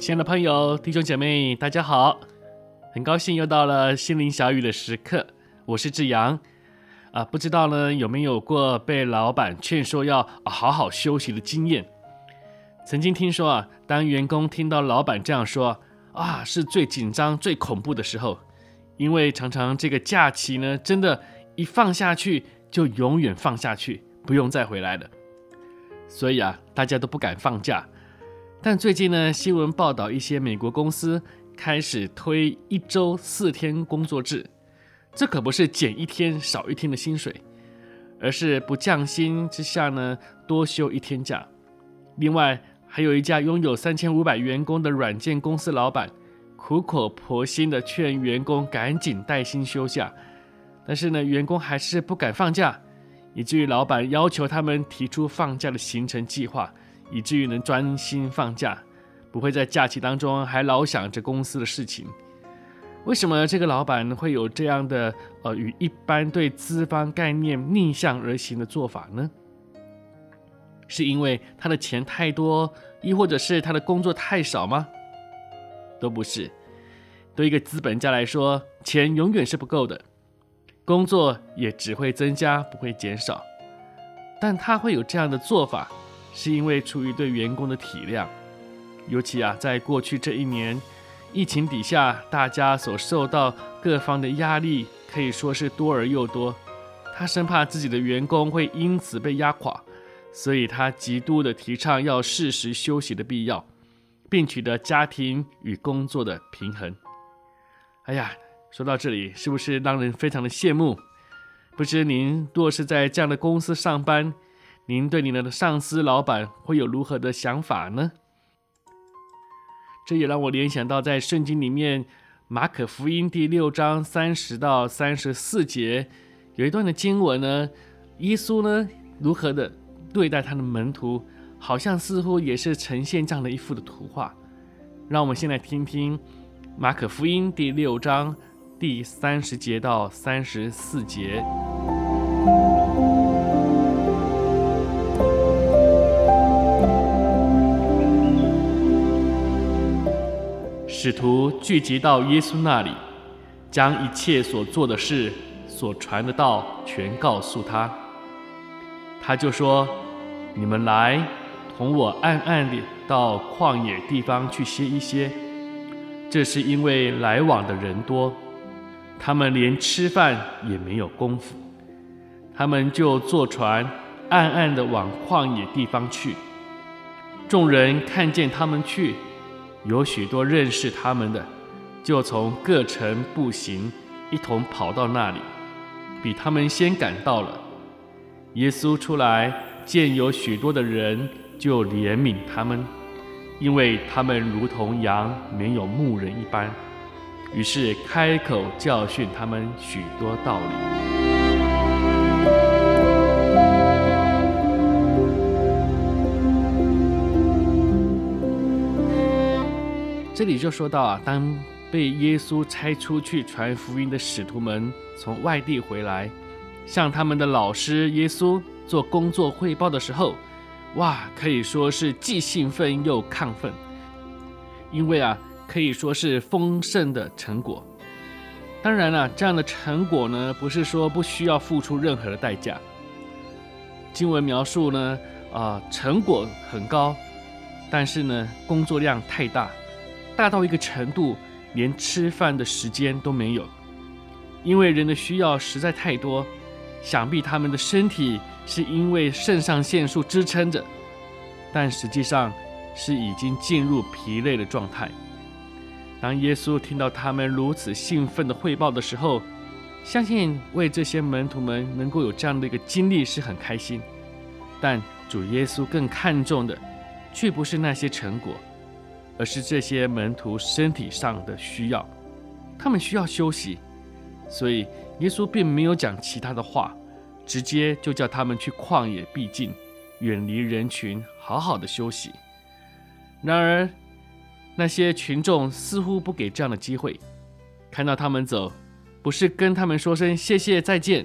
亲爱的朋友弟兄姐妹大家好，很高兴又到了心灵小语的时刻，我是志阳。不知道呢有没有过被老板劝说要好好休息的经验。曾经听说当员工听到老板这样说是最紧张最恐怖的时候，因为常常这个假期呢真的一放下去就永远放下去，不用再回来了，所以大家都不敢放假。但最近呢，新闻报道一些美国公司开始推1周4天工作制，这可不是减1天少1天的薪水，而是不降薪之下呢，多休1天假。另外，还有一家拥有3500员工的软件公司老板，苦口婆心的劝员工赶紧带薪休假，但是呢，员工还是不敢放假，以至于老板要求他们提出放假的行程计划。以至于能专心放假，不会在假期当中还老想着公司的事情。为什么这个老板会有这样的与一般对资方概念逆向而行的做法呢？是因为他的钱太多，亦或者是他的工作太少吗？都不是。对一个资本家来说，钱永远是不够的，工作也只会增加不会减少。但他会有这样的做法，是因为出于对员工的体谅，尤其在过去这1年疫情底下，大家所受到各方的压力可以说是多而又多，他生怕自己的员工会因此被压垮，所以他极度的提倡要适时休息的必要，并取得家庭与工作的平衡。说到这里是不是让人非常的羡慕？不知您若是在这样的公司上班，您对您的上司老板会有如何的想法呢？这也让我联想到在圣经里面马可福音第6章30到34节有一段的经文呢，耶稣呢如何的对待他的门徒，好像似乎也是呈现这样的一幅的图画。让我们先来听听马可福音第6章第30节到34节。使徒聚集到耶稣那里，将一切所做的事、所传的道全告诉他。他就说：“你们来，同我暗暗地到旷野地方去歇一歇。”这是因为来往的人多，他们连吃饭也没有功夫。他们就坐船，暗暗地往旷野地方去。众人看见他们去，有许多认识他们的，就从各城步行，一同跑到那里，比他们先赶到了。耶稣出来，见有许多的人，就怜悯他们，因为他们如同羊没有牧人一般，于是开口教训他们许多道理。这里就说到当被耶稣差出去传福音的使徒们从外地回来，向他们的老师耶稣做工作汇报的时候，可以说是既兴奋又亢奋，因为可以说是丰盛的成果。当然这样的成果呢，不是说不需要付出任何的代价。经文描述呢，成果很高，但是呢，工作量太大。大到一个程度，连吃饭的时间都没有，因为人的需要实在太多，想必他们的身体是因为肾上腺素支撑着，但实际上是已经进入疲累的状态。当耶稣听到他们如此兴奋的汇报的时候，相信为这些门徒们能够有这样的一个经历是很开心，但主耶稣更看重的却不是那些成果，而是这些门徒身体上的需要，他们需要休息，所以耶稣并没有讲其他的话，直接就叫他们去旷野避静，远离人群，好好的休息。然而那些群众似乎不给这样的机会，看到他们走，不是跟他们说声谢谢再见，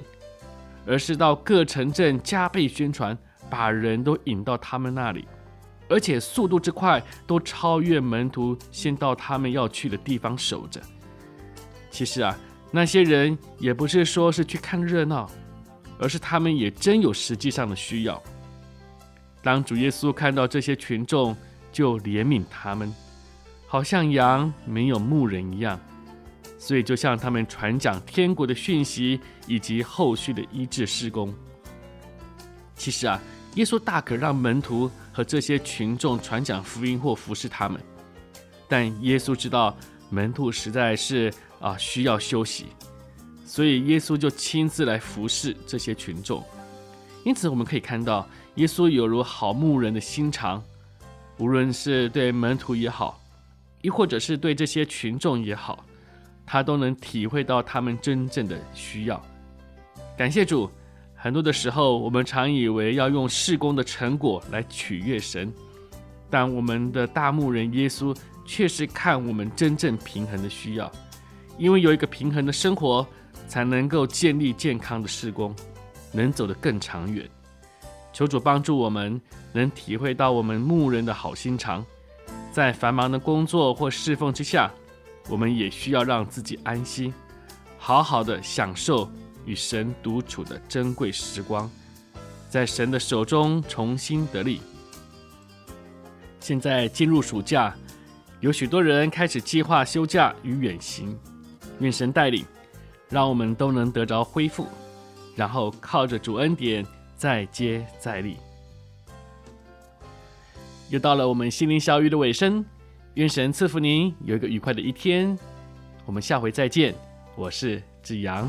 而是到各城镇加倍宣传，把人都引到他们那里，而且速度之快都超越门徒先到他们要去的地方守着。其实啊，那些人也不是说是去看热闹，而是他们也真有实际上的需要。当主耶稣看到这些群众，就怜悯他们，好像羊没有牧人一样，所以就向他们传讲天国的讯息以及后续的医治事工。其实啊，耶稣大可让门徒和这些群众传讲福音或服侍他们，但耶稣知道门徒实在是需要休息，所以耶稣就亲自来服侍这些群众。因此我们可以看到，耶稣有如好牧人的心肠，无论是对门徒也好，亦或者是对这些群众也好，他都能体会到他们真正的需要。感谢主，很多的时候我们常以为要用事工的成果来取悦神，但我们的大牧人耶稣确实看我们真正平衡的需要，因为有一个平衡的生活，才能够建立健康的事工，能走得更长远。求主帮助我们能体会到我们牧人的好心肠，在繁忙的工作或侍奉之下，我们也需要让自己安息，好好的享受与神独处的珍贵时光，在神的手中重新得力。现在进入暑假，有许多人开始计划休假与远行，愿神带领，让我们都能得着恢复，然后靠着主恩典再接再厉。又到了我们心灵小语的尾声，愿神赐福您有一个愉快的一天，我们下回再见。我是志阳。